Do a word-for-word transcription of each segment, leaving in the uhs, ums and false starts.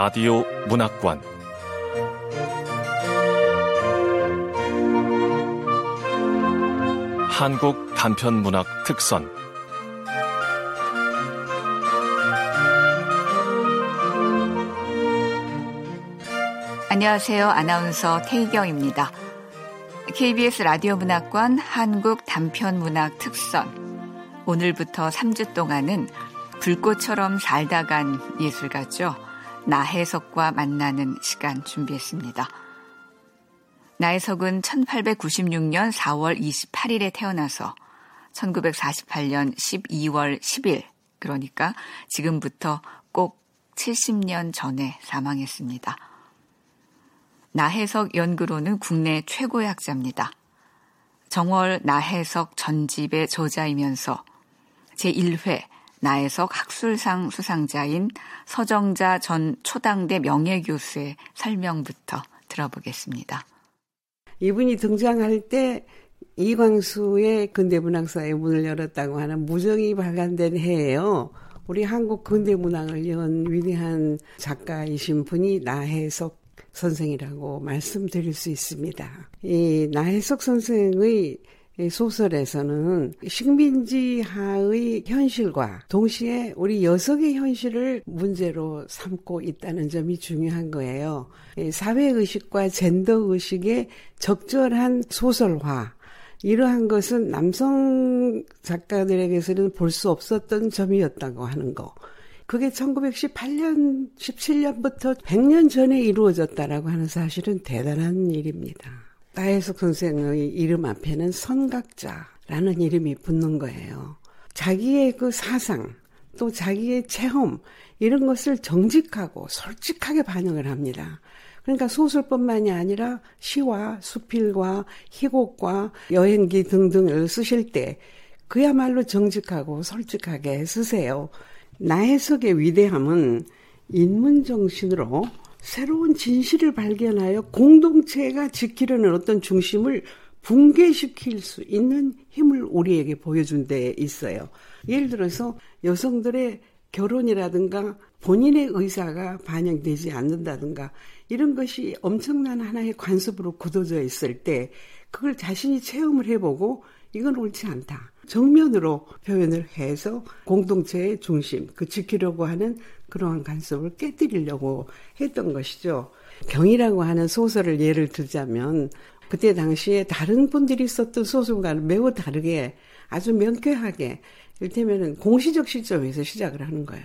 라디오 문학관 한국 단편문학 특선 안녕하세요. 아나운서 태희경입니다. 케이비에스 라디오 문학관 한국 단편문학 특선 오늘부터 삼 주 동안은 불꽃처럼 살다 간 예술가죠. 나혜석과 만나는 시간 준비했습니다. 나혜석은 천팔백구십육 년 사월 이십팔일에 태어나서 천구백사십팔년 십이월 십일, 그러니까 지금부터 꼭 칠십 년 전에 사망했습니다. 나혜석 연구로는 국내 최고의 학자입니다. 정월 나혜석 전집의 저자이면서 제일 회 나혜석 학술상 수상자인 서정자 전 초당대 명예교수의 설명부터 들어보겠습니다. 이분이 등장할 때 이광수의 근대문학사의 문을 열었다고 하는 무정이 발간된 해예요. 우리 한국 근대문학을 연 위대한 작가이신 분이 나혜석 선생이라고 말씀드릴 수 있습니다. 이 나혜석 선생의 소설에서는 식민지하의 현실과 동시에 우리 여성의 현실을 문제로 삼고 있다는 점이 중요한 거예요. 사회의식과 젠더의식의 적절한 소설화, 이러한 것은 남성 작가들에게서는 볼 수 없었던 점이었다고 하는 거. 그게 천구백십팔년, 십칠년부터 백 년 전에 이루어졌다라고 하는 사실은 대단한 일입니다. 나혜석 선생의 이름 앞에는 선각자라는 이름이 붙는 거예요. 자기의 그 사상, 또 자기의 체험, 이런 것을 정직하고 솔직하게 반영을 합니다. 그러니까 소설뿐만이 아니라 시와 수필과 희곡과 여행기 등등을 쓰실 때 그야말로 정직하고 솔직하게 쓰세요. 나혜석의 위대함은 인문정신으로 새로운 진실을 발견하여 공동체가 지키려는 어떤 중심을 붕괴시킬 수 있는 힘을 우리에게 보여준 데 있어요. 예를 들어서 여성들의 결혼이라든가 본인의 의사가 반영되지 않는다든가 이런 것이 엄청난 하나의 관습으로 굳어져 있을 때 그걸 자신이 체험을 해보고 이건 옳지 않다. 정면으로 표현을 해서 공동체의 중심, 그 지키려고 하는 그러한 관습을 깨뜨리려고 했던 것이죠. 경이라고 하는 소설을 예를 들자면 그때 당시에 다른 분들이 썼던 소설과는 매우 다르게 아주 명쾌하게 이를테면 공시적 시점에서 시작을 하는 거예요.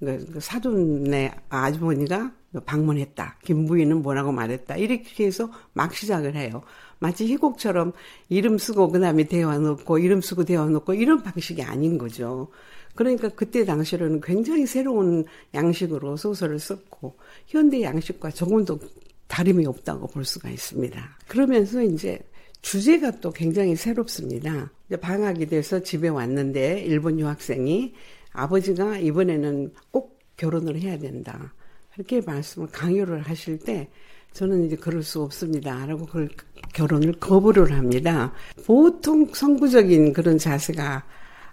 그러니까 사돈의 아주머니가 방문했다. 김부인은 뭐라고 말했다. 이렇게 해서 막 시작을 해요. 마치 희곡처럼 이름 쓰고 그 다음에 대화 넣고 이름 쓰고 대화 넣고 이런 방식이 아닌 거죠. 그러니까 그때 당시로는 굉장히 새로운 양식으로 소설을 썼고 현대 양식과 조금도 다름이 없다고 볼 수가 있습니다. 그러면서 이제 주제가 또 굉장히 새롭습니다. 이제 방학이 돼서 집에 왔는데 일본 유학생이 아버지가 이번에는 꼭 결혼을 해야 된다. 이렇게 말씀을 강요를 하실 때 저는 이제 그럴 수 없습니다. 라고 그걸 결혼을 거부를 합니다. 보통 성구적인 그런 자세가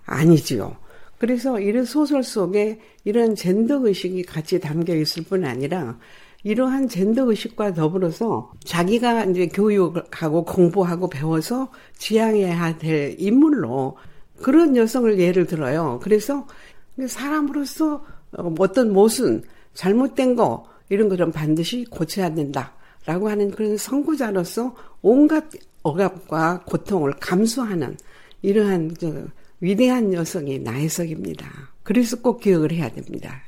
아니지요. 그래서 이런 소설 속에 이런 젠더의식이 같이 담겨 있을 뿐 아니라 이러한 젠더의식과 더불어서 자기가 이제 교육하고 공부하고 배워서 지향해야 될 인물로 그런 여성을 예를 들어요. 그래서 사람으로서 어떤 모순, 잘못된 거 이런 것은 반드시 고쳐야 된다라고 하는 그런 선구자로서 온갖 억압과 고통을 감수하는 이러한 그 위대한 여성이 나혜석입니다. 그래서 꼭 기억을 해야 됩니다.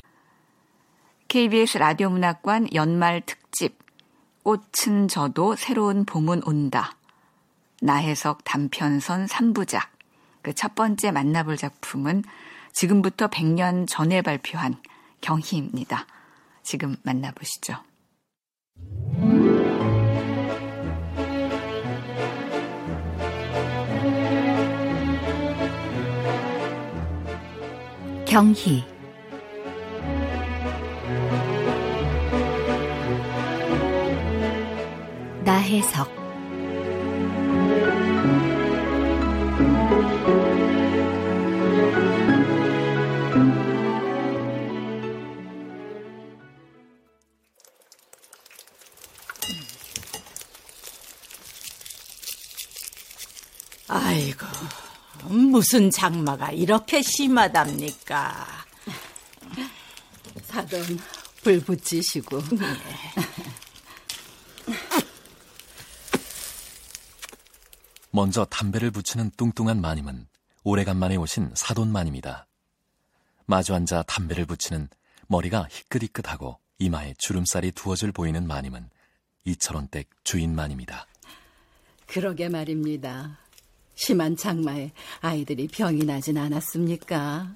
케이비에스 라디오 문학관 연말 특집 꽃은 져도 새로운 봄은 온다. 나혜석 단편선 삼 부작. 그 첫 번째 만나볼 작품은 지금부터 백 년 전에 발표한 경희입니다. 지금 만나보시죠. 경희 나혜석 아이고, 무슨 장마가 이렇게 심하답니까? 사돈, 불 붙이시고. 네. 먼저 담배를 붙이는 뚱뚱한 마님은 오래간만에 오신 사돈 마님이다. 마주 앉아 담배를 붙이는 머리가 희끗희끗하고 이마에 주름살이 두어질 보이는 마님은 이철원댁 주인 마님이다. 그러게 말입니다. 심한 장마에 아이들이 병이 나진 않았습니까?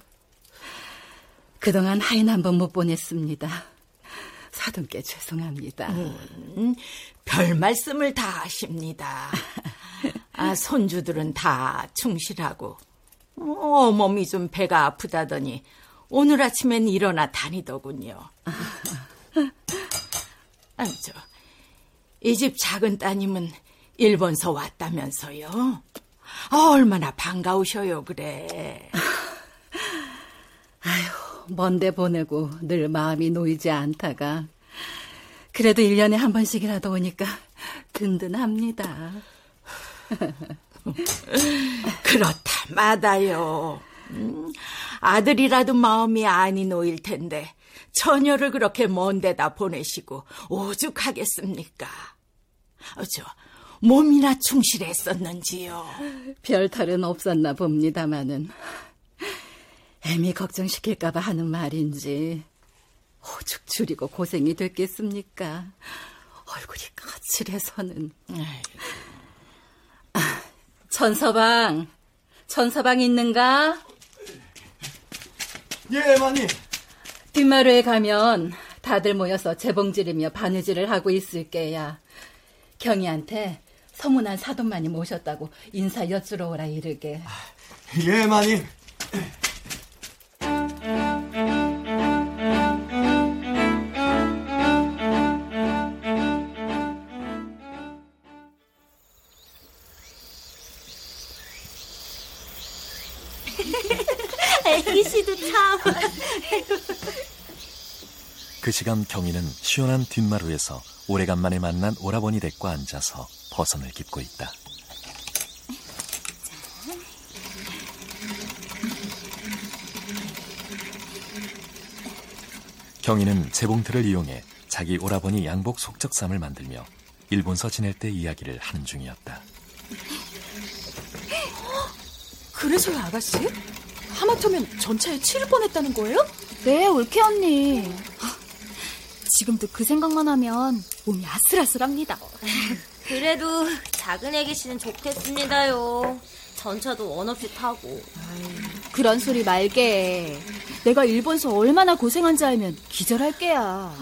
그동안 하인 한 번 못 보냈습니다. 사돈께 죄송합니다. 음, 별 말씀을 다 하십니다. 아, 손주들은 다 충실하고 어, 몸이 좀 배가 아프다더니 오늘 아침엔 일어나 다니더군요. 아니, 저, 이 집 작은 따님은 일본서 왔다면서요? 아, 얼마나 반가우셔요, 그래. 아휴, 먼데 보내고 늘 마음이 놓이지 않다가 그래도 일 년에 한 번씩이라도 오니까 든든합니다. 그렇다 마다요. 음, 아들이라도 마음이 안이 놓일 텐데 처녀를 그렇게 먼 데다 보내시고 오죽하겠습니까? 저, 몸이나 충실했었는지요? 별탈은 없었나 봅니다마는 애미 걱정시킬까 봐 하는 말인지 오죽 줄이고 고생이 됐겠습니까? 얼굴이 까칠해서는. 아, 천서방, 천서방 있는가? 예, 마님. 뒷마루에 가면 다들 모여서 재봉 지르며 바느질을 하고 있을 게야. 경희한테 서문한 사돈마님 모셨다고 인사 여쭈러 오라 이르게. 예, 마님. 애기씨도 참. 그 시간 경희는 시원한 뒷마루에서 오래간만에 만난 오라버니 댁과 앉아서 버선을 깁고 있다. 경희는 재봉틀을 이용해 자기 오라버니 양복 속적삼을 만들며 일본서 지낼 때 이야기를 하는 중이었다. 그래서요, 아가씨? 하마터면 전차에 치를 뻔했다는 거예요? 네, 올케 언니. 지금도 그 생각만 하면 몸이 아슬아슬합니다. 그래도 작은 애기씨는 좋겠습니다요. 전차도 원 없이 타고. 아유, 그런 소리 말게. 내가 일본서 얼마나 고생한지 알면 기절할게야.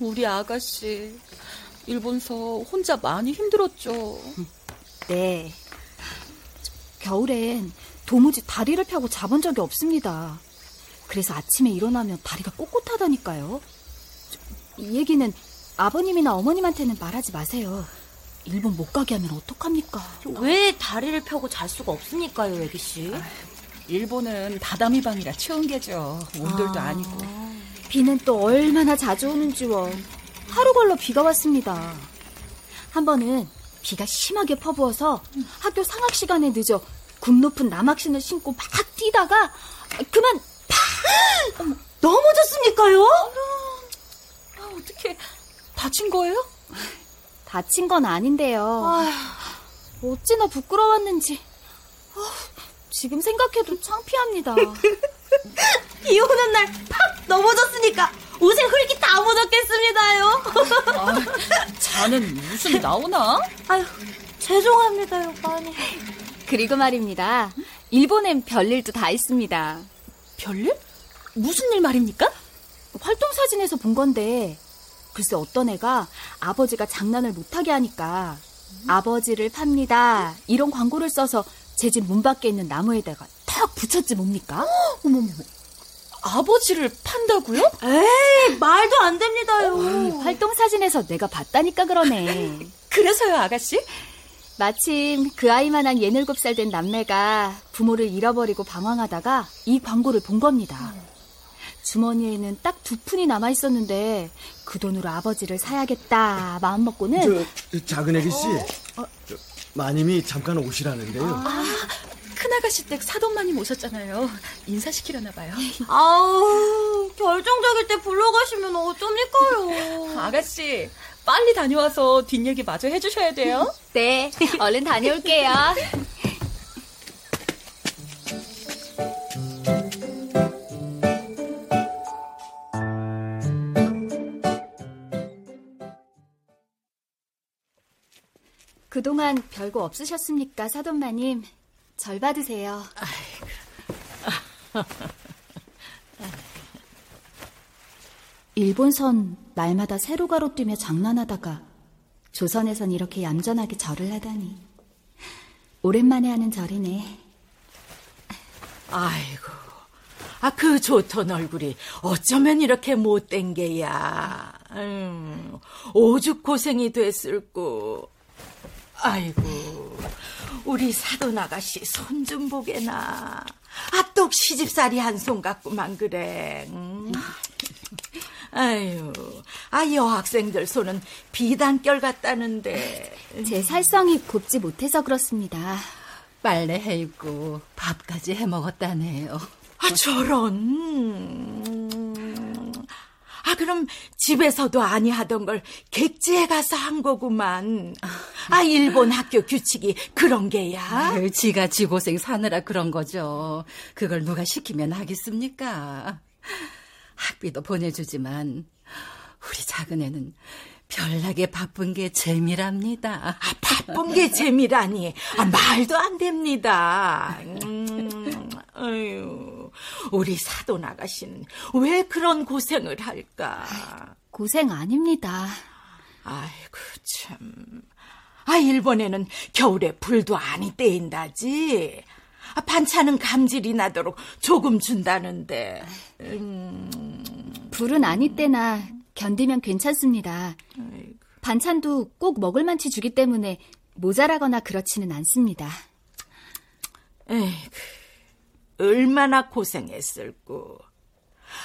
우리 아가씨 일본서 혼자 많이 힘들었죠? 네. 겨울엔 도무지 다리를 펴고 자본 적이 없습니다. 그래서 아침에 일어나면 다리가 꼿꼿하다니까요. 이 얘기는 아버님이나 어머님한테는 말하지 마세요. 일본 못 가게 하면 어떡합니까? 왜 다리를 펴고 잘 수가 없으니까요, 애기씨? 아유, 일본은 다다미 방이라 추운 게죠. 온돌도 아, 아니고. 비는 또 얼마나 자주 오는지원. 하루 걸러 비가 왔습니다. 한 번은 비가 심하게 퍼부어서 학교 상학 시간에 늦어 굽 높은 남학신을 신고 막 뛰다가 그만 팍 넘어졌습니까요? 어떻게 다친 거예요? 다친 건 아닌데요. 아휴, 어찌나 부끄러웠는지. 어휴, 지금 생각해도 창피합니다. 비 오는 날 팍 넘어졌으니까 옷을 흙이 다 묻었겠습니다요. 아, 자는 무슨 나오나? 아휴, 죄송합니다요, 많이. 그리고 말입니다. 일본엔 별일도 다 있습니다. 별일? 무슨 일 말입니까? 활동 사진에서 본 건데 글쎄 어떤 애가 아버지가 장난을 못하게 하니까 음. 아버지를 팝니다 이런 광고를 써서 제 집 문 밖에 있는 나무에다가 턱 붙였지 뭡니까? 어머머, 아버지를 판다고요? 에이, 말도 안 됩니다요. 어, 활동 사진에서 내가 봤다니까 그러네. 그래서요, 아가씨? 마침 그 아이만한 예닐곱살 된 남매가 부모를 잃어버리고 방황하다가 이 광고를 본 겁니다. 음. 주머니에는 딱 두 푼이 남아있었는데 그 돈으로 아버지를 사야겠다 마음먹고는. 저, 작은 애기씨, 어? 저, 마님이 잠깐 오시라는데요. 아, 큰아가씨 댁 사돈마님 오셨잖아요. 인사시키려나 봐요. 아우, 결정적일 때 불러가시면 어쩝니까요. 아가씨, 빨리 다녀와서 뒷얘기 마저 해주셔야 돼요. 네, 얼른 다녀올게요. 그동안 별거 없으셨습니까, 사돈마님? 절 받으세요. 아이고. 일본선 날마다 세로가로 뛰며 장난하다가 조선에선 이렇게 얌전하게 절을 하다니. 오랜만에 하는 절이네. 아이고, 아, 그 좋던 얼굴이 어쩌면 이렇게 못된 게야. 음, 오죽 고생이 됐을꼬. 아이고, 우리 사돈 아가씨 손 좀 보게나. 아똑 시집살이 한 손 같구만 그래. 응? 아유, 아 여학생들 손은 비단결 같다는데. 제 살성이 곱지 못해서 그렇습니다. 빨래 해 입고 밥까지 해 먹었다네요. 아 저런. 아, 그럼 집에서도 아니 하던 걸 객지에 가서 한 거구만. 아, 일본 학교 규칙이 그런 게야. 아유, 지가 지 고생 사느라 그런 거죠. 그걸 누가 시키면 하겠습니까? 학비도 보내주지만 우리 작은 애는 별나게 바쁜 게 재미랍니다. 아, 바쁜 게 재미라니. 아, 말도 안 됩니다. 음, 아유. 우리 사돈 아가씨는 왜 그런 고생을 할까? 고생 아닙니다. 아이고 참. 아, 일본에는 겨울에 불도 안이 떼인다지. 아, 반찬은 감질이 나도록 조금 준다는데. 음. 불은 안이 떼나 견디면 괜찮습니다. 아이고. 반찬도 꼭 먹을 만치 주기 때문에 모자라거나 그렇지는 않습니다. 에이구. 얼마나 고생했을꼬.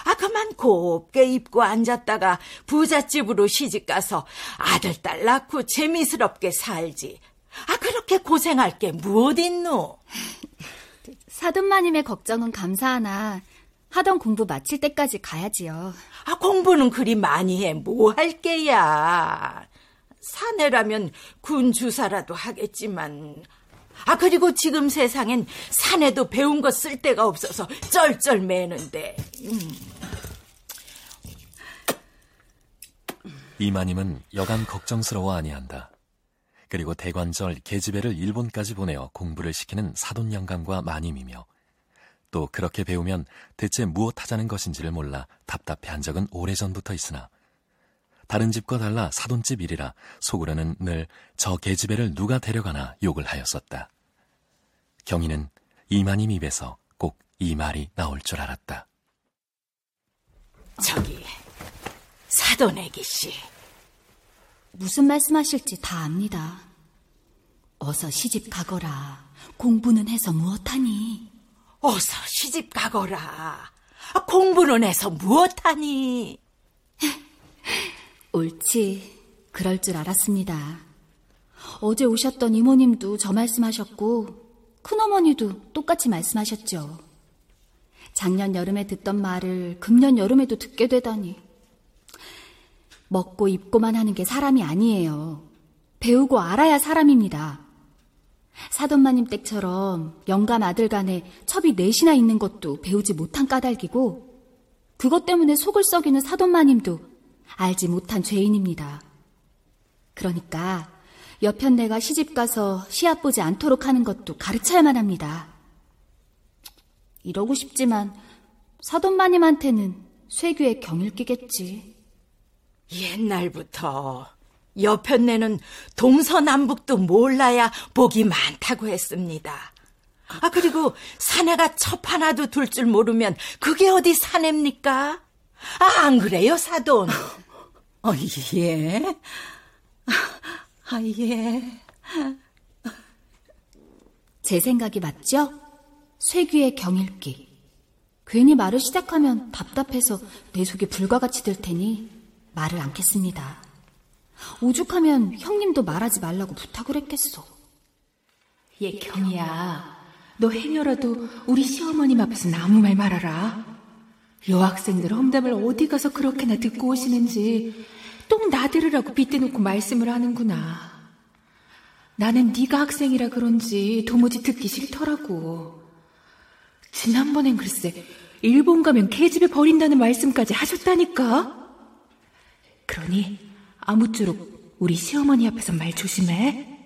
아, 그만 곱게 입고 앉았다가 부잣집으로 시집가서 아들, 딸 낳고 재미스럽게 살지. 아, 그렇게 고생할 게 무엇 있노? 사돈마님의 걱정은 감사하나 하던 공부 마칠 때까지 가야지요. 아, 공부는 그리 많이 해 뭐 할 게야. 사내라면 군 주사라도 하겠지만... 아, 그리고 지금 세상엔 사내도 배운 거 쓸 데가 없어서 쩔쩔 매는데. 음. 이마님은 여간 걱정스러워 아니한다. 그리고 대관절 계집애를 일본까지 보내어 공부를 시키는 사돈 영감과 마님이며, 또 그렇게 배우면 대체 무엇 하자는 것인지를 몰라 답답해한 적은 오래전부터 있으나, 다른 집과 달라 사돈집 일이라 속으로는 늘 저 계집애를 누가 데려가나 욕을 하였었다. 경희는 이마님 입에서 꼭 이 말이 나올 줄 알았다. 저기, 사돈 애기씨. 무슨 말씀하실지 다 압니다. 어서 시집 가거라. 공부는 해서 무엇하니? 어서 시집 가거라. 공부는 해서 무엇하니? 옳지, 그럴 줄 알았습니다. 어제 오셨던 이모님도 저 말씀하셨고 큰어머니도 똑같이 말씀하셨죠. 작년 여름에 듣던 말을 금년 여름에도 듣게 되다니. 먹고 입고만 하는 게 사람이 아니에요. 배우고 알아야 사람입니다. 사돈마님 댁처럼 영감 아들 간에 첩이 넷이나 있는 것도 배우지 못한 까닭이고, 그것 때문에 속을 썩이는 사돈마님도 알지 못한 죄인입니다. 그러니까 여편네가 시집가서 시합 보지 않도록 하는 것도 가르쳐야만 합니다. 이러고 싶지만 사돈마님한테는 쇠교의 경일 끼겠지. 옛날부터 여편네는 동서남북도 몰라야 복이 많다고 했습니다. 아, 그리고 사내가 첩 하나도 둘 줄 모르면 그게 어디 사내입니까? 아, 안 그래요, 사돈? 어, 예. 아, 예. 제 생각이 맞죠? 쇠귀의 경읽기. 괜히 말을 시작하면 답답해서 내 속이 불과같이 될 테니 말을 않겠습니다. 오죽하면 형님도 말하지 말라고 부탁을 했겠소. 얘 경이야, 너 행여라도 우리 시어머님 앞에서 아무 말 말아라. 여학생들 험담을 어디 가서 그렇게나 듣고 오시는지 똥 나들으라고 빗대놓고 말씀을 하는구나. 나는 네가 학생이라 그런지 도무지 듣기 싫더라고. 지난번엔 글쎄 일본 가면 계집애 버린다는 말씀까지 하셨다니까. 그러니 아무쪼록 우리 시어머니 앞에서 말 조심해.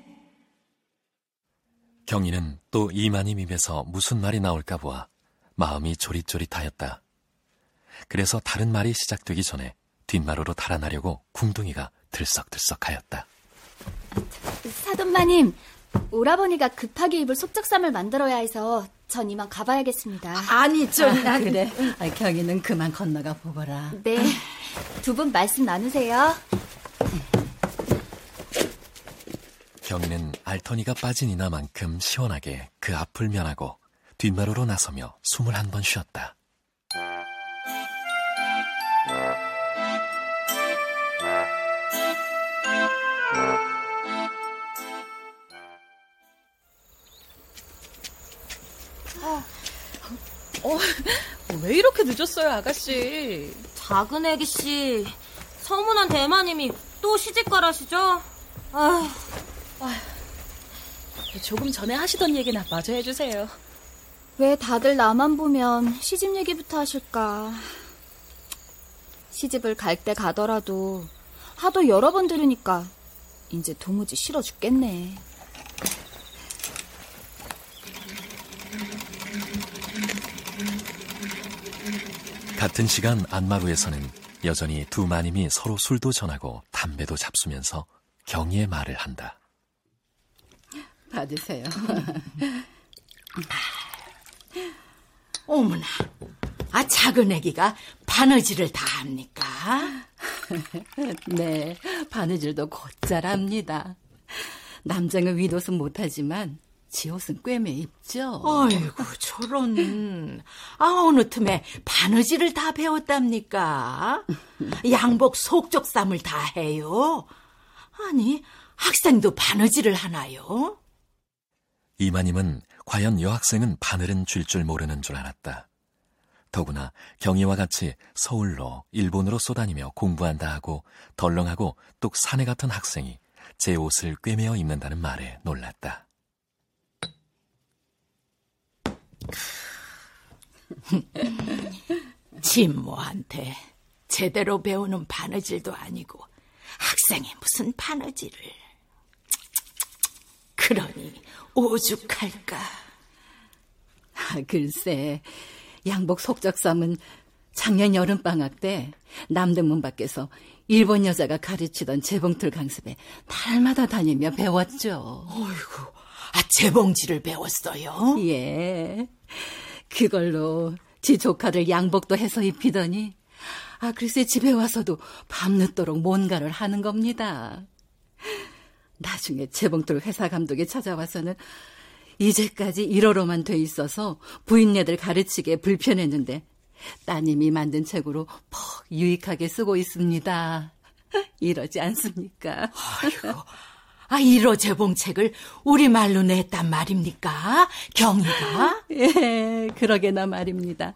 경이는 또 이만임 입에서 무슨 말이 나올까 보아 마음이 조릿조릿하였다. 그래서 다른 말이 시작되기 전에 뒷마루로 달아나려고 궁둥이가 들썩들썩하였다. 사돈마님, 오라버니가 급하게 입을 속적삼을 만들어야 해서 전 이만 가봐야겠습니다. 아니, 좀 나 아, 그래. 아, 경이는 그만 건너가 보거라. 네, 두 분 말씀 나누세요. 경이는 알터니가 빠진 이나만큼 시원하게 그 앞을 면하고 뒷마루로 나서며 숨을 한 번 쉬었다. 어, 왜 이렇게 늦었어요, 아가씨? 작은 애기씨, 서문한 대마님이 또 시집가라시죠? 아휴, 아휴, 조금 전에 하시던 얘기나 마저 해주세요. 왜 다들 나만 보면 시집 얘기부터 하실까? 시집을 갈 때 가더라도 하도 여러 번 들으니까 이제 도무지 싫어 죽겠네. 같은 시간 안마루에서는 여전히 두 마님이 서로 술도 전하고 담배도 잡수면서 경이의 말을 한다. 받으세요. 어머나, 아 작은 애기가 바느질을 다 합니까? 네, 바느질도 곧잘합니다. 남장은 윗옷은 못하지만 제 옷은 꿰매 입죠. 아이고, 저런. 아, 어느 틈에 바느질을 다 배웠답니까? 양복 속적삼을 다 해요? 아니, 학생도 바느질을 하나요? 이마님은 과연 여학생은 바늘은 줄 줄 모르는 줄 알았다. 더구나 경희와 같이 서울로 일본으로 쏘다니며 공부한다 하고 덜렁하고 똑 사내 같은 학생이 제 옷을 꿰매어 입는다는 말에 놀랐다. 진모한테 제대로 배우는 바느질도 아니고 학생이 무슨 바느질을. 그러니 오죽할까. 아, 글쎄, 양복 속적삼은 작년 여름방학 때 남대문 밖에서 일본 여자가 가르치던 재봉틀 강습에 날마다 다니며 배웠죠. 어이구, 아, 재봉질을 배웠어요? 예, 그걸로 지 조카들 양복도 해서 입히더니 아 글쎄 집에 와서도 밤늦도록 뭔가를 하는 겁니다. 나중에 재봉틀 회사 감독이 찾아와서는 이제까지 일어로만 돼 있어서 부인네들 가르치기에 불편했는데 따님이 만든 책으로 퍽 유익하게 쓰고 있습니다. 이러지 않습니까? 아이고, 아, 일어 재봉책을 우리말로 냈단 말입니까? 경희가? 예, 그러게나 말입니다.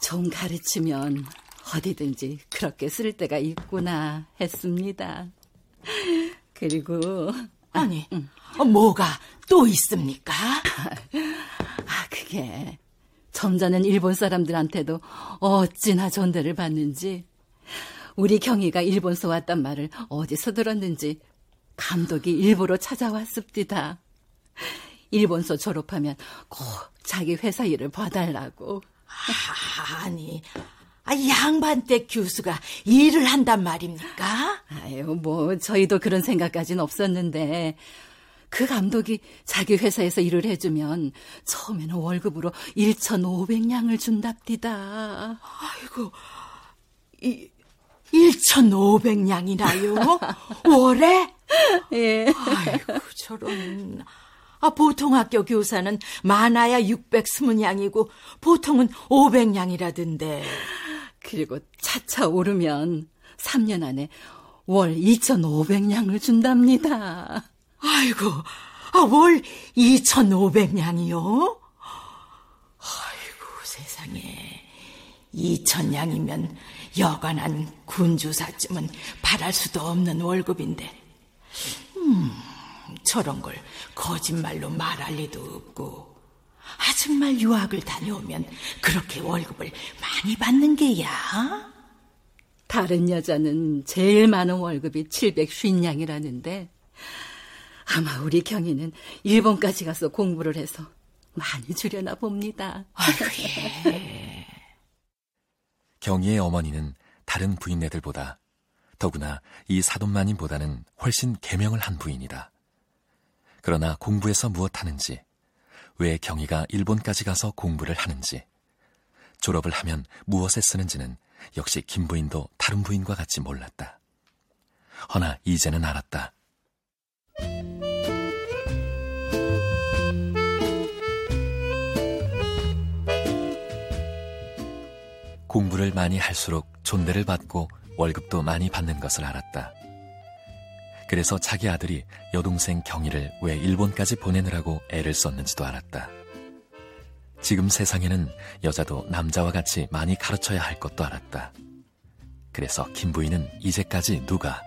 좀 가르치면 어디든지 그렇게 쓸 때가 있구나 했습니다. 그리고 아니, 아, 응. 뭐가 또 있습니까? 아, 그게 점잖은 일본 사람들한테도 어찌나 전대를 받는지 우리 경희가 일본서 왔단 말을 어디서 들었는지 감독이 일부러 찾아왔습니다. 일본서 졸업하면 꼭 자기 회사 일을 봐달라고. 아니, 양반 댁 교수가 일을 한단 말입니까? 아유, 뭐 저희도 그런 생각까지는 없었는데 그 감독이 자기 회사에서 일을 해주면 처음에는 월급으로 천오백 냥을 준답디다. 아이고, 이... 천오백 냥이나요? 월에? 예. 아이고, 저런. 아, 보통 학교 교사는 많아야 육백이십 냥이고 보통은 오백 냥이라던데. 그리고 차차 오르면 삼 년 안에 월 이천오백 냥을 준답니다. 아이고, 월 이천오백 냥이요? 아이고 세상에, 이천 냥이면 여간한 군주사쯤은 바랄 수도 없는 월급인데, 음, 저런 걸 거짓말로 말할 리도 없고, 아줌마 유학을 다녀오면 그렇게 월급을 많이 받는 게야? 다른 여자는 제일 많은 월급이 칠백오십 냥이라는데 아마 우리 경이는 일본까지 가서 공부를 해서 많이 주려나 봅니다. 아이고 예. 경이의 어머니는 다른 부인네들보다, 더구나 이 사돈마님보다는 훨씬 개명을 한 부인이다. 그러나 공부해서 무엇 하는지, 왜 경이가 일본까지 가서 공부를 하는지, 졸업을 하면 무엇에 쓰는지는 역시 김부인도 다른 부인과 같이 몰랐다. 허나 이제는 알았다. 공부를 많이 할수록 존대를 받고 월급도 많이 받는 것을 알았다. 그래서 자기 아들이 여동생 경희를 왜 일본까지 보내느라고 애를 썼는지도 알았다. 지금 세상에는 여자도 남자와 같이 많이 가르쳐야 할 것도 알았다. 그래서 김부인은 이제까지 누가,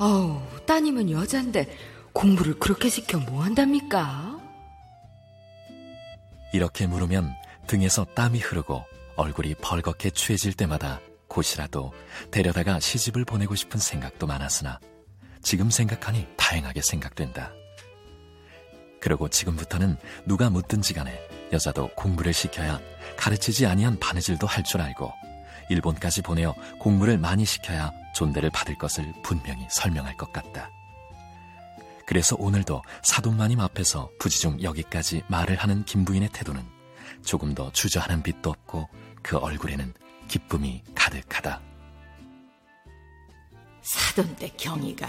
어우, 따님은 여잔데 공부를 그렇게 시켜 뭐 한답니까? 이렇게 물으면 등에서 땀이 흐르고 얼굴이 벌겋게 취해질 때마다 곧이라도 데려다가 시집을 보내고 싶은 생각도 많았으나 지금 생각하니 다행하게 생각된다. 그러고 지금부터는 누가 묻든지 간에 여자도 공부를 시켜야 가르치지 아니한 바느질도 할 줄 알고, 일본까지 보내어 공부를 많이 시켜야 존대를 받을 것을 분명히 설명할 것 같다. 그래서 오늘도 사돈마님 앞에서 부지중 여기까지 말을 하는 김부인의 태도는 조금 더 주저하는 빛도 없고 그 얼굴에는 기쁨이 가득하다. 사돈댁 경이가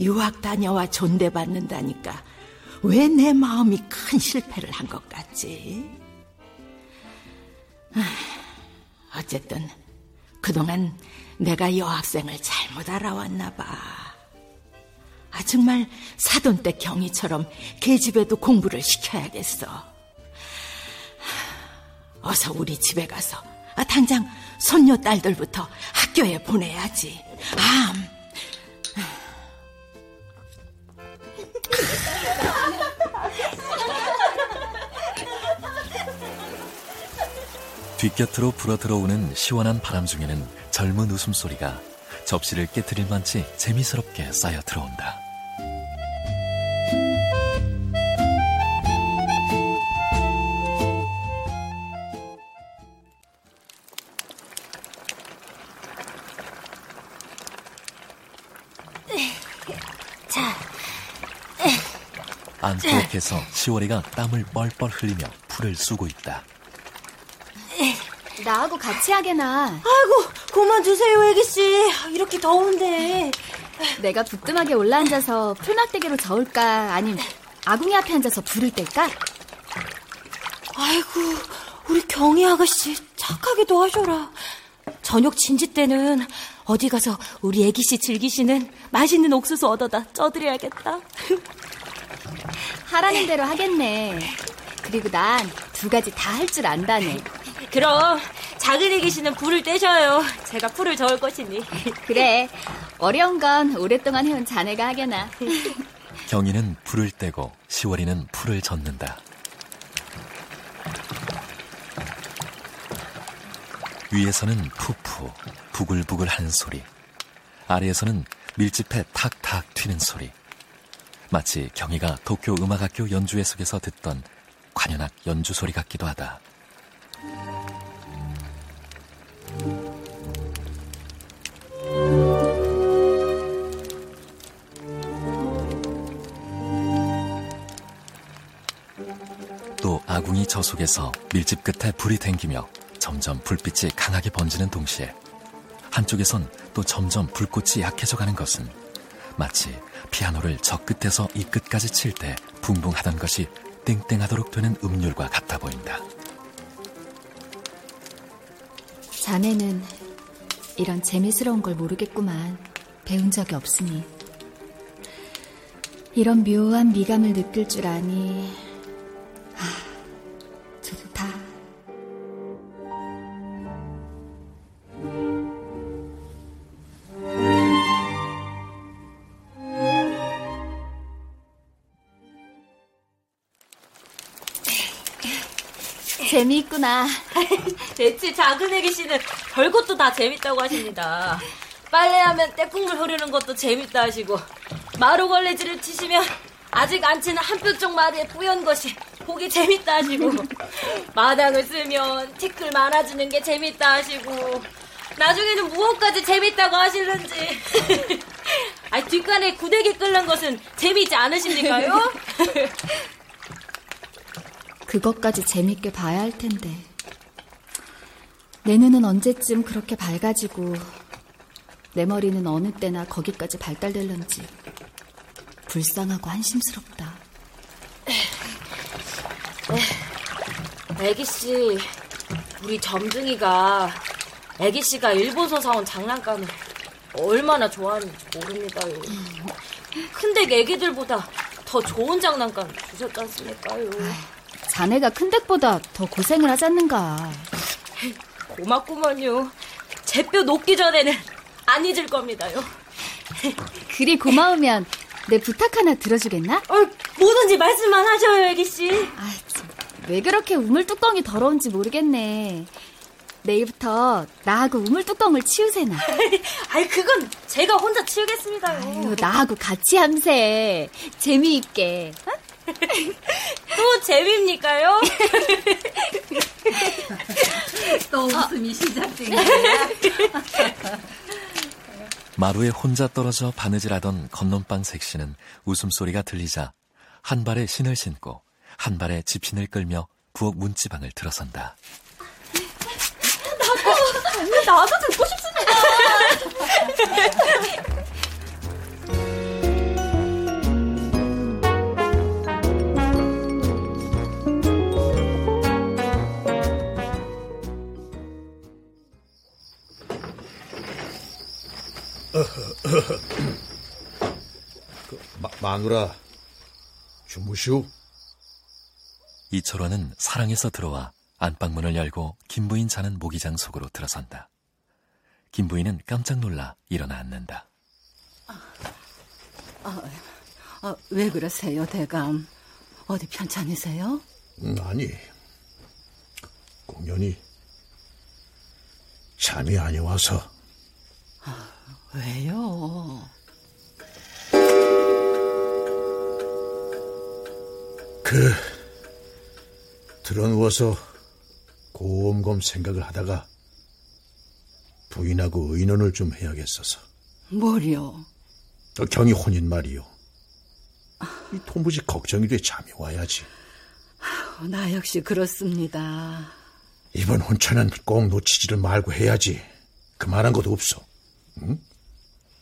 유학 다녀와 존대받는다니까 왜 내 마음이 큰 실패를 한 것 같지? 어쨌든 그동안 내가 여학생을 잘못 알아왔나 봐. 아, 정말 사돈댁 경이처럼 계집애도 공부를 시켜야겠어. 어서 우리 집에 가서 아, 당장 손녀 딸들부터 학교에 보내야지. 아, 뒷곁으로 불어들어오는 시원한 바람 중에는 젊은 웃음소리가 접시를 깨트릴 만치 재미스럽게 쌓여 들어온다. 안쪽에서 시월이가 땀을 뻘뻘 흘리며 풀을 쑤고 있다. 나하고 같이 하게나. 아이고, 그만 주세요, 애기씨. 이렇게 더운데. 내가 부뚜막에 올라앉아서 풀막대기로 저을까, 아님 아궁이 앞에 앉아서 불을 뗄까? 아이고, 우리 경희 아가씨 착하게도 하셔라. 저녁 진지 때는 어디 가서 우리 애기씨 즐기시는 맛있는 옥수수 얻어다 쪄드려야겠다. 하라는 대로 하겠네. 그리고 난 두 가지 다 할 줄 안다네. 그럼 작은 애기씨는 불을 떼셔요. 제가 풀을 저을 것이니. 그래, 어려운 건 오랫동안 해온 자네가 하게나. 경이는 불을 떼고 시월이는 풀을 젓는다. 위에서는 푸푸 부글부글 하는 소리, 아래에서는 밀집해 탁탁 튀는 소리. 마치 경이가 도쿄 음악학교 연주회 속에서 듣던 관현악 연주 소리 같기도 하다. 또 아궁이 저 속에서 밀집 끝에 불이 땡기며 점점 불빛이 강하게 번지는 동시에 한쪽에선 또 점점 불꽃이 약해져가는 것은 마치 피아노를 저 끝에서 이 끝까지 칠 때 붕붕하던 것이 땡땡하도록 되는 음률과 같아 보인다. 자네는 이런 재미스러운 걸 모르겠구만. 배운 적이 없으니. 이런 묘한 미감을 느낄 줄 아니. 아, 좋다. 재미있구나. 대체 작은 애기씨는 별것도 다 재밌다고 하십니다. 빨래하면 떼국물 흐르는 것도 재밌다 하시고, 마루걸레질을 치시면 아직 안 치는 한뼘쪽 마루에 뿌연 것이 보기 재밌다 하시고, 마당을 쓰면 티끌 많아지는 게 재밌다 하시고, 나중에는 무엇까지 재밌다고 하시는지. 아니, 뒷간에 구데기 끓는 것은 재미있지 않으십니까요? 그것까지 재밌게 봐야 할 텐데. 내 눈은 언제쯤 그렇게 밝아지고 내 머리는 어느 때나 거기까지 발달될런지 불쌍하고 한심스럽다. 어, 애기씨, 우리 점등이가 애기씨가 일본서 사온 장난감을 얼마나 좋아하는지 모릅니다요. 근데 애기들보다 더 좋은 장난감 주셨지 않습니까요? 자네가 큰댁보다 더 고생을 하지 않는가. 고맙구만요. 제 뼈 녹기 전에는 안 잊을 겁니다요. 그리 고마우면 내 부탁 하나 들어주겠나? 어, 뭐든지 말씀만 하셔요, 애기씨. 아, 참, 왜 그렇게 우물뚜껑이 더러운지 모르겠네. 내일부터 나하고 우물뚜껑을 치우세나. 아이, 그건 제가 혼자 치우겠습니다요. 아유, 나하고 같이 함세. 재미있게. 어? 또 재미입니까요? 또 웃음이 시작되네. 마루에 혼자 떨어져 바느질하던 건넌방 색씨는 웃음소리가 들리자 한 발에 신을 신고 한 발에 집신을 끌며 부엌 문지방을 들어선다. 나도, 나도 듣고 싶습니다. 그, 마, 마누라 주무시오. 이철원은 사랑에서 들어와 안방문을 열고 김부인 자는 모기장 속으로 들어선다. 김부인은 깜짝 놀라 일어나 앉는다. 아, 아, 아, 왜 그러세요, 대감? 어디 편찮으세요? 음, 아니, 공연히 잠이 아니 와서. 아, 왜요? 그 드러누워서 곰곰 생각을 하다가 부인하고 의논을 좀 해야겠어서. 뭘요? 경이 혼인 말이요. 이 통부지 걱정이 돼 잠이 와야지. 아유, 나 역시 그렇습니다. 이번 혼처는 꼭 놓치지를 말고 해야지. 그만한 것도 없어. 응?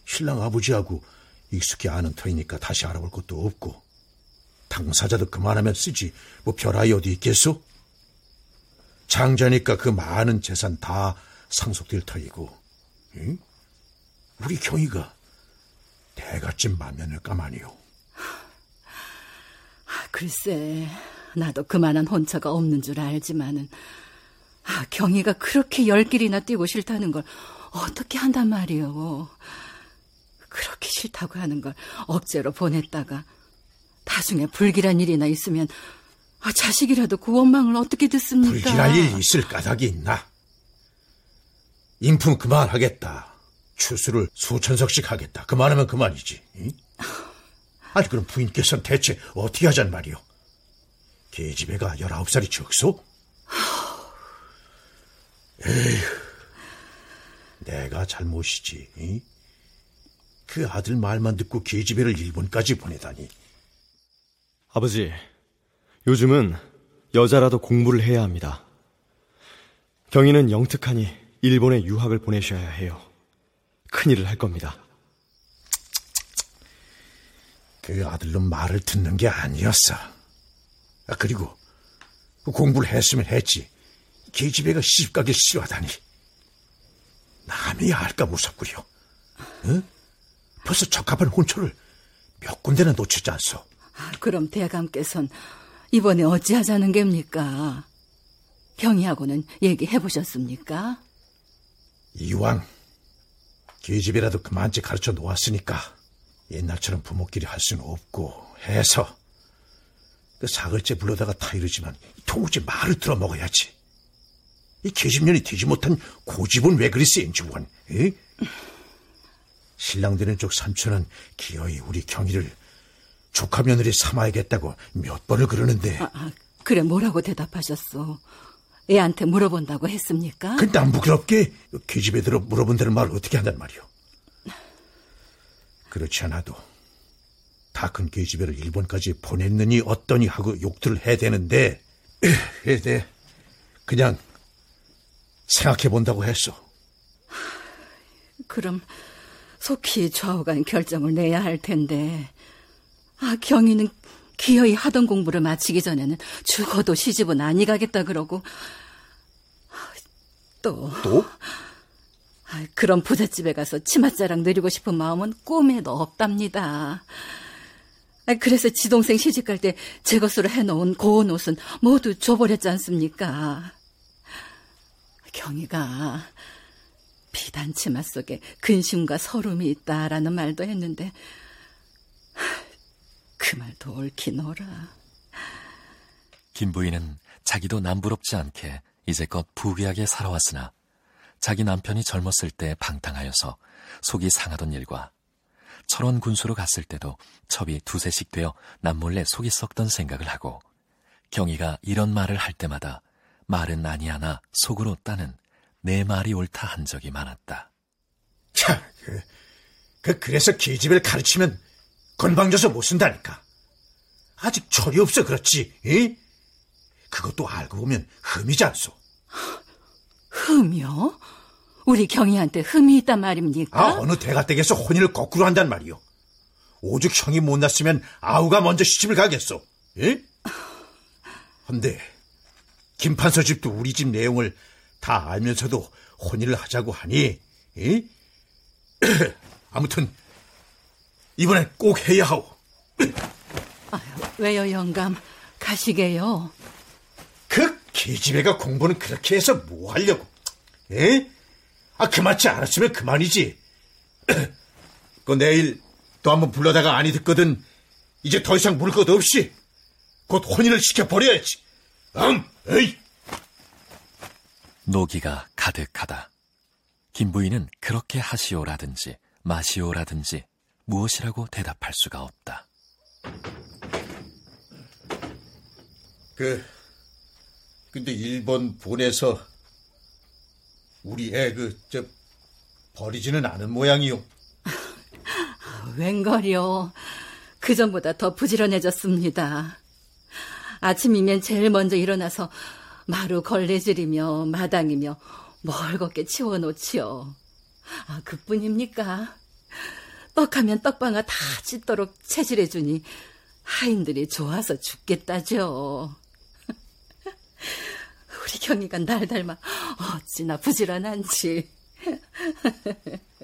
신랑 아버지하고 익숙히 아는 터이니까 다시 알아볼 것도 없고, 당사자도 그만하면 쓰지 뭐 별아이 어디 있겠소? 장자니까 그 많은 재산 다 상속될 터이고, 응? 우리 경이가 대갓집 만면을 까마니요. 아, 글쎄, 나도 그만한 혼처가 없는 줄 알지만은, 아, 경이가 그렇게 열 길이나 뛰고 싫다는 걸 어떻게 한단 말이요. 그렇게 싫다고 하는 걸 억제로 보냈다가 나중에 불길한 일이나 있으면 자식이라도 그 원망을 어떻게 듣습니까? 불길한 일이 있을 까닭이 있나? 인품 그만하겠다, 추수를 수천석씩 하겠다, 그만하면 그만이지. 응? 아니, 그럼 부인께서는 대체 어떻게 하잔 말이요? 계집애가 열아홉 살이 적소? 에휴, 내가 잘못이지. 이? 그 아들 말만 듣고 계집애를 일본까지 보내다니. 아버지, 요즘은 여자라도 공부를 해야 합니다. 경희는 영특하니 일본에 유학을 보내셔야 해요. 큰일을 할 겁니다. 그 아들놈 말을 듣는 게 아니었어. 아, 그리고 공부를 했으면 했지, 계집애가 시집가길 싫어하다니 남이 알까 무섭구려. 응? 벌써 적합한 혼처를 몇 군데는 놓치지 않소. 아, 그럼 대감께서는 이번에 어찌하자는 겁니까? 경희하고는 얘기해보셨습니까? 이왕 계집이라도 그만치 가르쳐 놓았으니까 옛날처럼 부모끼리 할 수는 없고 해서 그 사흘째 불러다가 타이르지만 도무지 말을 들어먹어야지. 이 계집년이 되지 못한 고집은 왜 그리 센지 원. 신랑 되는 쪽 삼촌은 기어이 우리 경희를 조카 며느리 삼아야겠다고 몇 번을 그러는데. 아, 아, 그래 뭐라고 대답하셨소? 애한테 물어본다고 했습니까? 근데 안 부끄럽게 계집애 들어 물어본다는 말 어떻게 한단 말이오. 그렇지 않아도 다 큰 계집애를 일본까지 보냈느니 어떠니 하고 욕들을 해야 되는데 해야 돼. 그냥 생각해본다고 했어. 그럼 속히 좌우간 결정을 내야 할 텐데. 아, 경희는 기어이 하던 공부를 마치기 전에는 죽어도 시집은 아니 가겠다 그러고 또 또? 아, 그런 부잣집에 가서 치맛자랑 누리고 싶은 마음은 꿈에도 없답니다. 아, 그래서 지 동생 시집갈 때 제 것으로 해놓은 고운 옷은 모두 줘버렸지 않습니까? 경희가 비단 치마 속에 근심과 서름이 있다라는 말도 했는데 그 말도 옳기노라. 김부인은 자기도 남부럽지 않게 이제껏 부귀하게 살아왔으나 자기 남편이 젊었을 때 방탕하여서 속이 상하던 일과 철원 군수로 갔을 때도 첩이 두세씩 되어 남몰래 속이 썩던 생각을 하고 경희가 이런 말을 할 때마다 말은 아니하나 속으로 따는 내 말이 옳다 한 적이 많았다. 참, 그, 그 그래서 계집애를 가르치면 건방져서 못 쓴다니까. 아직 철이 없어 그렇지. 에이? 그것도 알고 보면 흠이지 않소. 흠이요? 우리 경희한테 흠이 있단 말입니까? 아, 어느 대가댁에서 혼인을 거꾸로 한단 말이요. 오죽 형이 못 났으면 아우가 먼저 시집을 가겠소. 예? 헌데 김판서 집도 우리 집 내용을 다 알면서도 혼인을 하자고 하니. 예? 아무튼 이번엔 꼭 해야 하오. 아유, 왜요 영감? 가시게요. 그 계집애가 공부는 그렇게 해서 뭐 하려고. 에? 아, 그만치 않았으면 그만이지. 그 내일 또 한번 불러다가 아니 듣거든 이제 더 이상 물 것 없이 곧 혼인을 시켜버려야지. 응, 에이. 노기가 가득하다. 김부인은 그렇게 하시오라든지 마시오라든지 무엇이라고 대답할 수가 없다. 그, 근데 일본 보내서 우리 애 그, 저, 버리지는 않은 모양이요. 웬걸요. 그전보다 더 부지런해졌습니다. 아침이면 제일 먼저 일어나서 마루 걸레질이며 마당이며 멀겋게 치워놓지요. 아, 그뿐입니까? 떡하면 떡방아 다 찢도록 채질해주니 하인들이 좋아서 죽겠다죠. 우리 경이가 날 닮아 어찌나 부지런한지.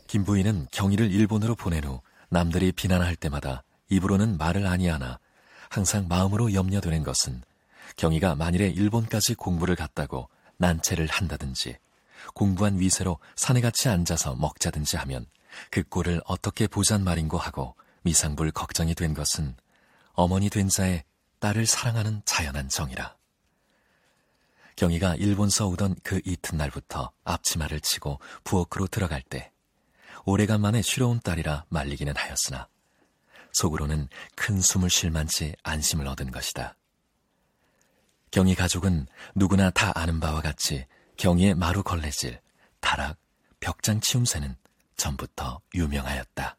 김부인은 경이를 일본으로 보낸 후 남들이 비난할 때마다 입으로는 말을 아니하나 항상 마음으로 염려되는 것은 경이가 만일에 일본까지 공부를 갔다고 난체를 한다든지 공부한 위세로 사내같이 앉아서 먹자든지 하면 그 꼴을 어떻게 보잔 말인고 하고 미상불 걱정이 된 것은 어머니 된 자의 딸을 사랑하는 자연한 정이라. 경희가 일본서 오던 그 이튿날부터 앞치마를 치고 부엌으로 들어갈 때 오래간만에 쉬러 온 딸이라 말리기는 하였으나 속으로는 큰 숨을 쉴 만치 안심을 얻은 것이다. 경희 가족은 누구나 다 아는 바와 같이 경희의 마루 걸레질, 다락, 벽장 치움새는 전부터 유명하였다.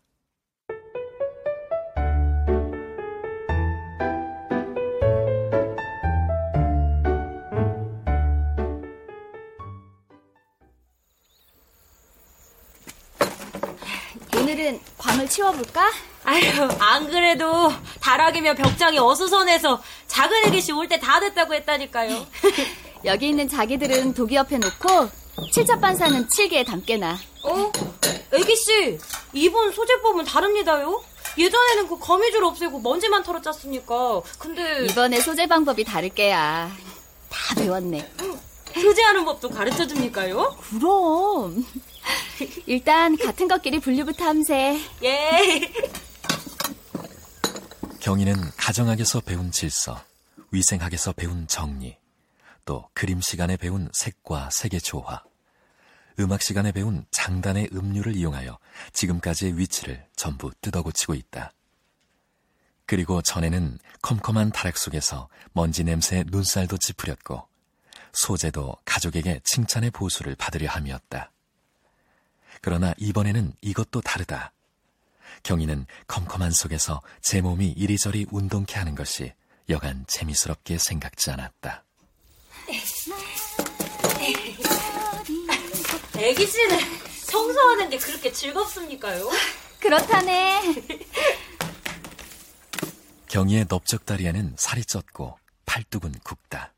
오늘은 광을 치워볼까? 아유, 안 그래도 다락이며 벽장이 어수선해서 작은 애기씩 올 때 다 됐다고 했다니까요. 여기 있는 자기들은 도기업에 놓고 칠첩반사는 칠개에 담게나. 어? 애기씨, 이번 소재법은 다릅니다요? 예전에는 그 거미줄 없애고 먼지만 털어 짰으니까. 근데 이번에 소재 방법이 다를 게야. 다 배웠네. 소재하는 법도 가르쳐줍니까요? 그럼. 일단 같은 것끼리 분류부터 함세. 예. 경희는 가정학에서 배운 질서, 위생학에서 배운 정리, 또 그림 시간에 배운 색과 색의 조화, 음악 시간에 배운 장단의 음률을 이용하여 지금까지의 위치를 전부 뜯어고치고 있다. 그리고 전에는 컴컴한 다락 속에서 먼지 냄새에 눈살도 찌푸렸고 소재도 가족에게 칭찬의 보수를 받으려 함이었다. 그러나 이번에는 이것도 다르다. 경희는 컴컴한 속에서 제 몸이 이리저리 운동케 하는 것이 여간 재미스럽게 생각지 않았다. 애기 씨는 청소하는 게 그렇게 즐겁습니까요? 그렇다네. 경희의 넓적다리에는 살이 쪘고 팔뚝은 굽다.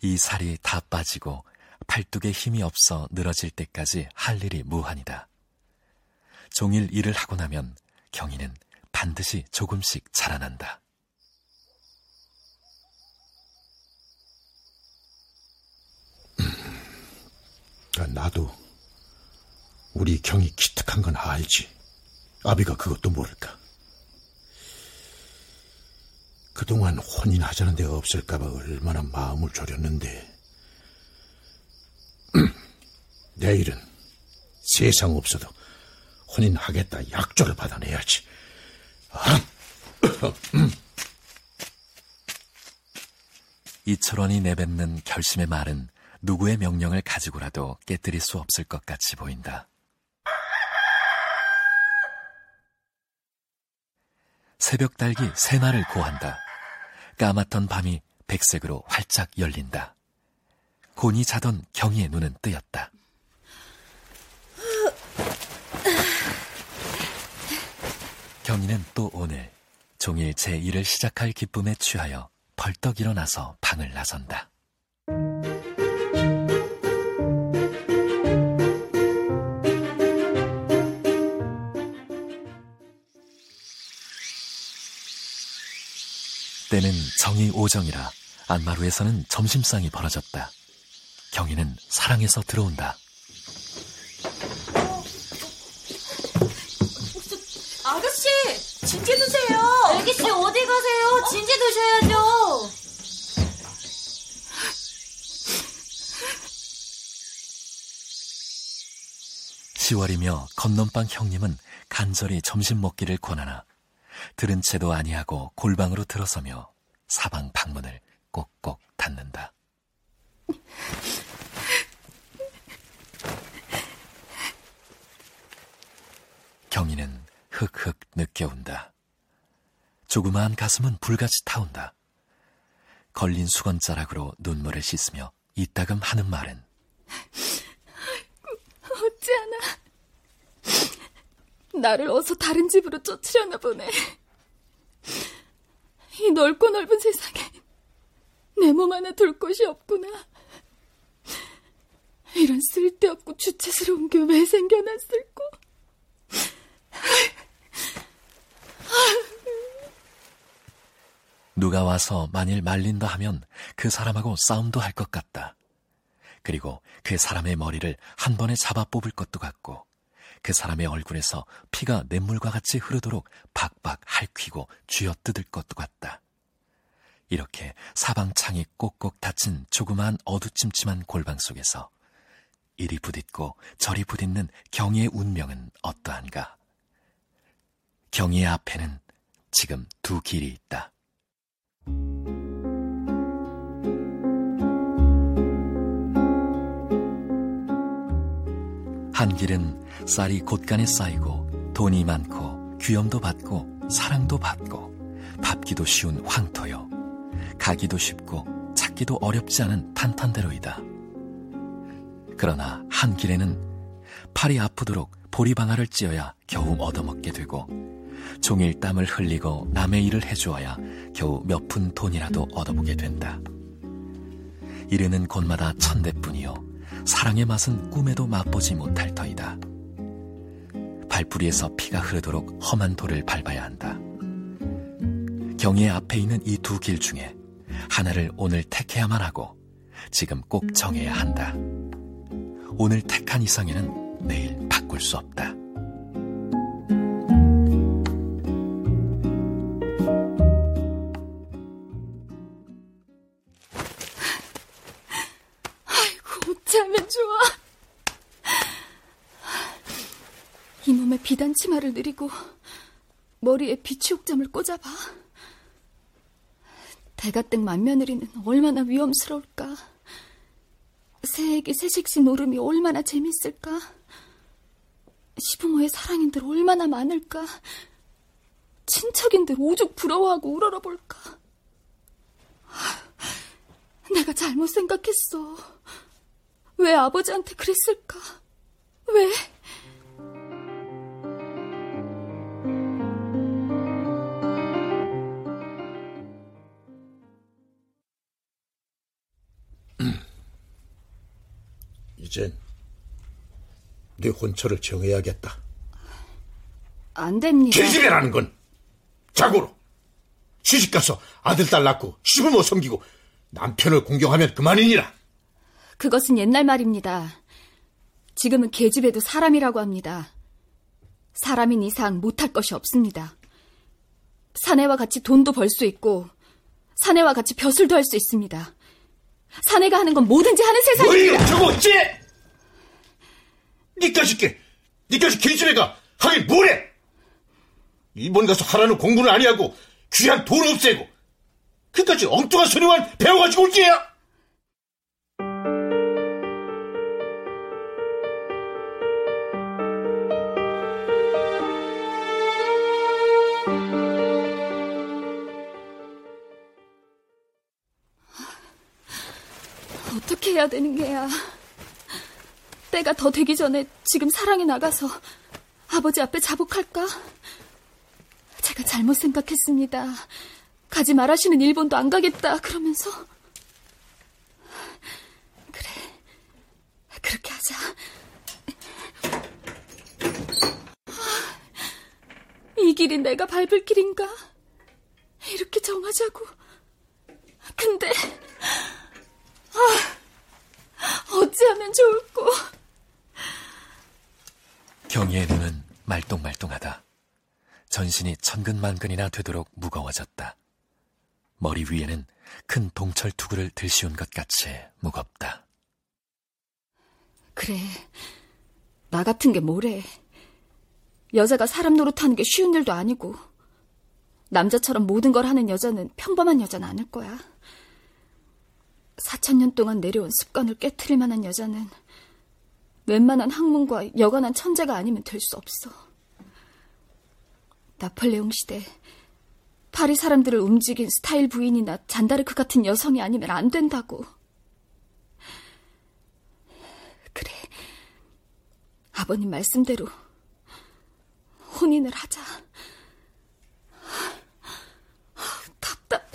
이 살이 다 빠지고 팔뚝에 힘이 없어 늘어질 때까지 할 일이 무한이다. 종일 일을 하고 나면 경희는 반드시 조금씩 자라난다. 나도 우리 경이 기특한 건 알지. 아비가 그것도 모를까. 그동안 혼인하자는 데가 없을까 봐 얼마나 마음을 졸였는데 내일은 세상 없어도 혼인하겠다 약조를 받아내야지. 이철원이 내뱉는 결심의 말은 누구의 명령을 가지고라도 깨뜨릴 수 없을 것 같이 보인다. 새벽 달기 세 마를 고한다. 까맣던 밤이 백색으로 활짝 열린다. 곤히 자던 경희의 눈은 뜨였다. 경희는 또 오늘 종일 제 일을 시작할 기쁨에 취하여 벌떡 일어나서 방을 나선다. 때는 정이 오정이라 안마루에서는 점심상이 벌어졌다. 경희는 사랑에서 들어온다. 어, 아가씨, 진지 드세요. 아기씨 어디 가세요? 진지 드셔야죠. 시월이며 건넌방 형님은 간절히 점심 먹기를 권하나 들은 채도 아니하고 골방으로 들어서며 사방 방문을 꼭꼭 닫는다. 경희는 흑흑 느껴온다. 조그마한 가슴은 불같이 타온다. 걸린 수건자락으로 눈물을 씻으며 이따금 하는 말은 어찌하나 나를 어서 다른 집으로 쫓으려나 보네. 이 넓고 넓은 세상에 내 몸 하나 둘 곳이 없구나. 이런 쓸데없고 주체스러운 게 왜 생겨났을까? 누가 와서 만일 말린다 하면 그 사람하고 싸움도 할 것 같다. 그리고 그 사람의 머리를 한 번에 잡아 뽑을 것도 같고 그 사람의 얼굴에서 피가 냇물과 같이 흐르도록 박박 핥히고 쥐어뜯을 것도 같다. 이렇게 사방창이 꼭꼭 닫힌 조그마한 어두침침한 골방 속에서 이리 부딪고 저리 부딪는 경희의 운명은 어떠한가. 경희의 앞에는 지금 두 길이 있다. 한 길은 쌀이 곳간에 쌓이고 돈이 많고 귀염도 받고 사랑도 받고 밟기도 쉬운 황토요. 가기도 쉽고 찾기도 어렵지 않은 탄탄대로이다. 그러나 한 길에는 팔이 아프도록 보리방아를 찧어야 겨우 얻어먹게 되고 종일 땀을 흘리고 남의 일을 해주어야 겨우 몇 푼 돈이라도 얻어보게 된다. 이르는 곳마다 천대뿐이요 사랑의 맛은 꿈에도 맛보지 못할 터이다. 발뿌리에서 피가 흐르도록 험한 돌을 밟아야 한다. 경의의 앞에 있는 이 두 길 중에 하나를 오늘 택해야만 하고 지금 꼭 정해야 한다. 오늘 택한 이상에는 내일 바꿀 수 없다. 이 몸에 비단 치마를 느리고 머리에 비치옥잠을 꽂아봐. 대가댁 맏며느리는 얼마나 위험스러울까. 새애기 새식시 노름이 얼마나 재밌을까. 시부모의 사랑인들 얼마나 많을까. 친척인들 오죽 부러워하고 우러러볼까. 내가 잘못 생각했어. 왜 아버지한테 그랬을까? 왜? 이젠 네 혼처를 정해야겠다. 안 됩니다. 계집애라는 건 자고로 시집가서 아들 딸 낳고 시부모 섬기고 남편을 공경하면 그만이니라. 그것은 옛날 말입니다. 지금은 계집애도 사람이라고 합니다. 사람인 이상 못할 것이 없습니다. 사내와 같이 돈도 벌 수 있고 사내와 같이 벼슬도 할 수 있습니다. 사내가 하는 건 뭐든지 하는 세상입니다. 저거 어째? 니까짓 게, 니까짓 계집애가 하긴 뭐래? 일본 가서 하라는 공부는 아니하고 귀한 돈 없애고 그까지 엉뚱한 소리만 배워가지고 올 게야? 어떻게 해야 되는 게야. 때가 더 되기 전에 지금 사랑이 나가서 아버지 앞에 자복할까? 제가 잘못 생각했습니다. 가지 말하시는 일본도 안 가겠다 그러면서. 그래, 그렇게 하자. 이 길이 내가 밟을 길인가? 이렇게 정하자고. 근데... 아, 어찌하면 좋을꼬. 경희의 눈은 말똥말똥하다. 전신이 천근만근이나 되도록 무거워졌다. 머리 위에는 큰 동철 투구를 들씌운 것 같이 무겁다. 그래, 나 같은 게 뭐래. 여자가 사람 노릇하는 게 쉬운 일도 아니고 남자처럼 모든 걸 하는 여자는 평범한 여자는 아닐 거야. 사천 년 동안 내려온 습관을 깨트릴 만한 여자는 웬만한 학문과 여간한 천재가 아니면 될 수 없어. 나폴레옹 시대 파리 사람들을 움직인 스타일 부인이나 잔다르크 같은 여성이 아니면 안 된다고. 그래, 아버님 말씀대로 혼인을 하자. 답답해.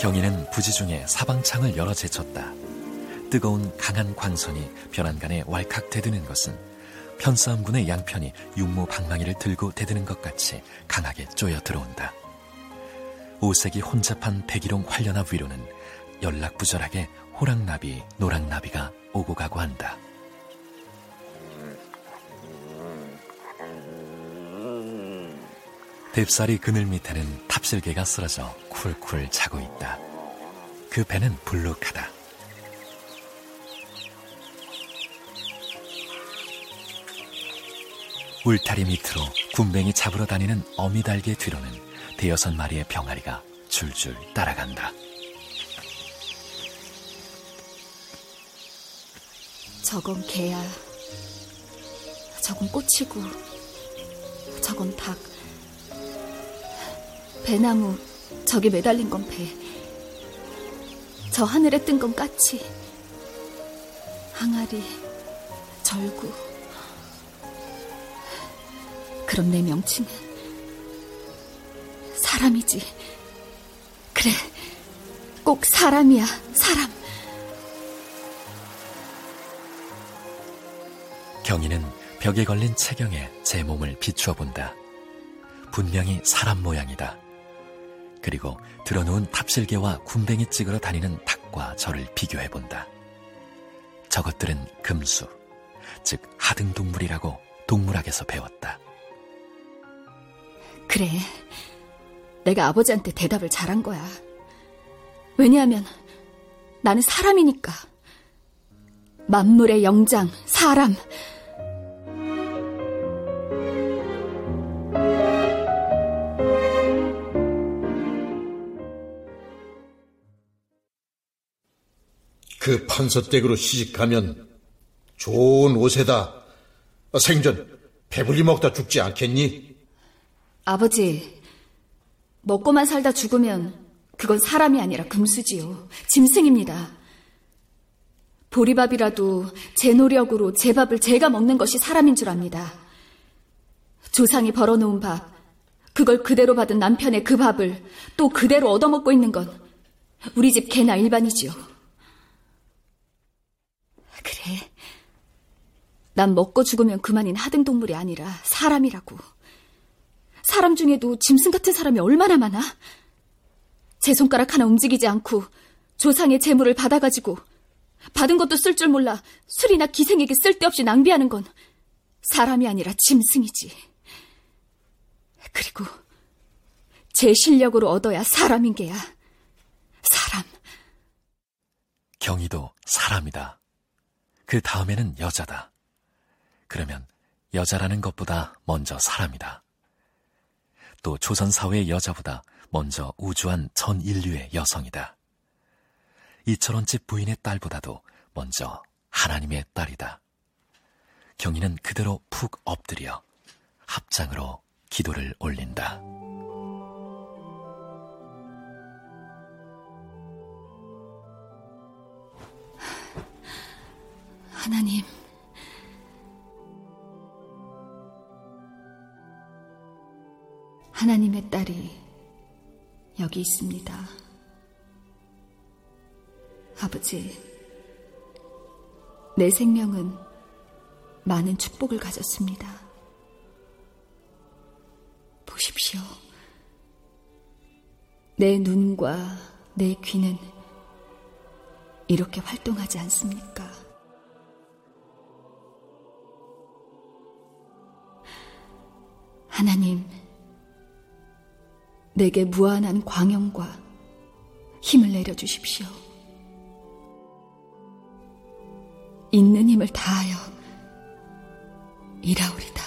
경희는 부지중에 사방창을 열어 제쳤다. 뜨거운 강한 광선이 벼란간에 왈칵 대드는 것은 편싸움군의 양편이 육모 방망이를 들고 대드는 것 같이 강하게 쪼여 들어온다. 오색이 혼잡한 백일홍 활려나 위로는 연락부절하게 호랑나비, 노랑나비가 오고 가고 한다. 뎁살이 그늘 밑에는 탑실개가 쓰러져 쿨쿨 자고 있다. 그 배는 불룩하다. 울타리 밑으로 군뱅이 잡으러 다니는 어미달개 뒤로는 대여섯 마리의 병아리가 줄줄 따라간다. 저건 개야. 저건 꽃이고 저건 닭. 배나무, 저기 매달린 건 배. 저 하늘에 뜬 건 까치. 항아리, 절구. 그럼 내 명칭은 사람이지. 그래, 꼭 사람이야, 사람. 경희는 벽에 걸린 체경에 제 몸을 비추어 본다. 분명히 사람 모양이다. 그리고 들어놓은 탑실개와 군뱅이 찍으러 다니는 닭과 저를 비교해본다. 저것들은 금수, 즉 하등동물이라고 동물학에서 배웠다. 그래, 내가 아버지한테 대답을 잘한 거야. 왜냐하면 나는 사람이니까. 만물의 영장, 사람. 그 판서댁으로 시집가면 좋은 옷에다 생전 배불리 먹다 죽지 않겠니? 아버지, 먹고만 살다 죽으면 그건 사람이 아니라 금수지요. 짐승입니다. 보리밥이라도 제 노력으로 제 밥을 제가 먹는 것이 사람인 줄 압니다. 조상이 벌어놓은 밥, 그걸 그대로 받은 남편의 그 밥을 또 그대로 얻어먹고 있는 건 우리 집 개나 일반이지요. 그래, 난 먹고 죽으면 그만인 하등동물이 아니라 사람이라고. 사람 중에도 짐승 같은 사람이 얼마나 많아? 제 손가락 하나 움직이지 않고 조상의 재물을 받아가지고 받은 것도 쓸 줄 몰라 술이나 기생에게 쓸데없이 낭비하는 건 사람이 아니라 짐승이지. 그리고 제 실력으로 얻어야 사람인 게야, 사람. 경희도 사람이다. 그 다음에는 여자다. 그러면 여자라는 것보다 먼저 사람이다. 또 조선사회의 여자보다 먼저 우주한 전 인류의 여성이다. 이철원집 부인의 딸보다도 먼저 하나님의 딸이다. 경희는 그대로 푹 엎드려 합장으로 기도를 올린다. 하나님, 하나님의 딸이 여기 있습니다. 아버지, 내 생명은 많은 축복을 가졌습니다. 보십시오. 내 눈과 내 귀는 이렇게 활동하지 않습니까? 하나님, 내게 무한한 광영과 힘을 내려주십시오. 있는 힘을 다하여 일하오리다.